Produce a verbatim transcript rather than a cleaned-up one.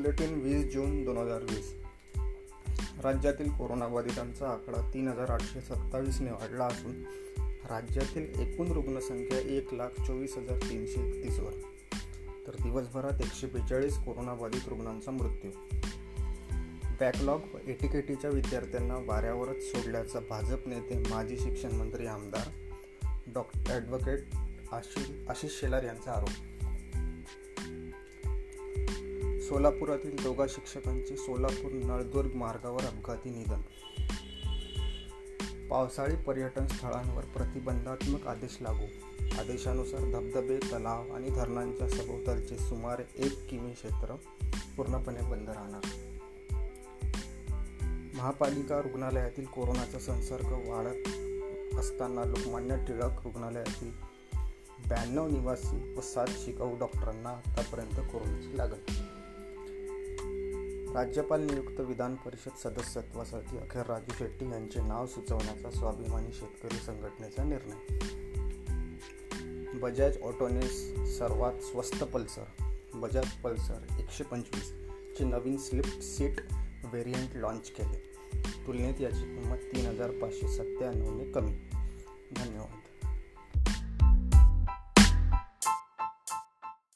Bulletin वीस जून दोन हजार वीस. राज्यातील कोरोनाबाधितांचा आकडा तीन हजार आठशे सत्तावीसने वाढला असून राज्यातील एकूण रुग्णसंख्या एक लाख चोवीस हजार तीनशे एकतीसवर, तर दिवसभरात एकशे बेचाळीस कोरोनाबाधित रुग्णांचा मृत्यू. बॅकलॉग व एटिकेटीच्या विद्यार्थ्यांना वाऱ्यावरच सोडल्याचा भाजप नेते, माजी शिक्षण मंत्री आमदार डॉक्टर ॲडव्होकेट आशिष आशिष शेलार यांचा आरोप. सोलापुरातील दोघा शिक्षकांचे सोलापूर नळदुर्ग मार्गावर अपघाती निधन. पावसाळी पर्यटन स्थळांवर प्रतिबंधात्मक आदेश लागू. आदेशानुसार धबधबे, तलाव आणि धरणांच्या सभोवतालचे सुमारे एक किमी क्षेत्र पूर्णपणे बंद राहणार. महापालिका रुग्णालयातील कोरोनाचा संसर्ग वाढत असताना लोकमान्य टिळक रुग्णालयातील ब्याण्णव निवासी व सात शिकाऊ डॉक्टरांना आतापर्यंत कोरोनाची लागण. राज्यपाल नियुक्त विधान परिषद सदस्यत्वासाठी अखेर राजू शेट्टी यांचे नाव सुचवण्याचा स्वाभिमानी शेतकरी संघटनेचा निर्णय. बजाज ऑटोने सर्वात स्वस्त पल्सर बजाज पल्सर एकशे पंचवीस ची नवीन स्लिप सीट व्हेरियंट लॉन्च केले. तुलनेत याची किंमत तीन हजार पाचशे सत्त्याण्णवने कमी. धन्यवाद.